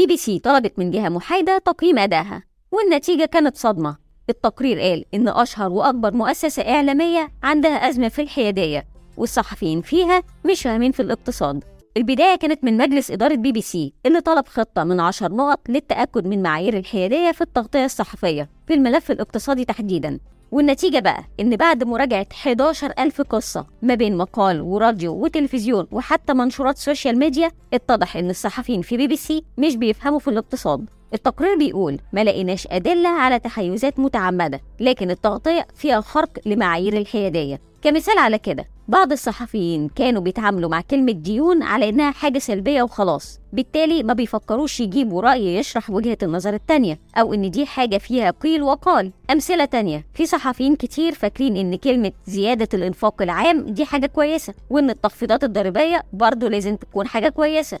BBC طلبت من جهة محايدة تقييم أدائها، والنتيجة كانت صدمة. التقرير قال إن أشهر وأكبر مؤسسة إعلامية عندها أزمة في الحيادية، والصحفيين فيها مش فاهمين في الاقتصاد. البداية كانت من مجلس إدارة BBC اللي طلب خطة من 10 نقط للتأكد من معايير الحيادية في التغطية الصحفية في الملف الاقتصادي تحديداً. والنتيجة بقى إن بعد مراجعة 11,000 قصة ما بين مقال وراديو وتلفزيون وحتى منشورات سوشيال ميديا، اتضح إن الصحفيين في BBC مش بيفهموا في الاقتصاد. التقرير بيقول ما لقيناش أدلة على تحيزات متعمدة، لكن التغطية فيها خرق لمعايير الحيادية. كمثال على كده، بعض الصحفيين كانوا بيتعاملوا مع كلمة ديون على إنها حاجة سلبية وخلاص، بالتالي ما بيفكروش يجيبوا رأي يشرح وجهة النظر التانية أو إن دي حاجة فيها قيل وقال. أمثلة تانية، في صحفيين كتير فاكرين إن كلمة زيادة الإنفاق العام دي حاجة كويسة، وإن التخفيضات الضريبية برضو لازم تكون حاجة كويسة،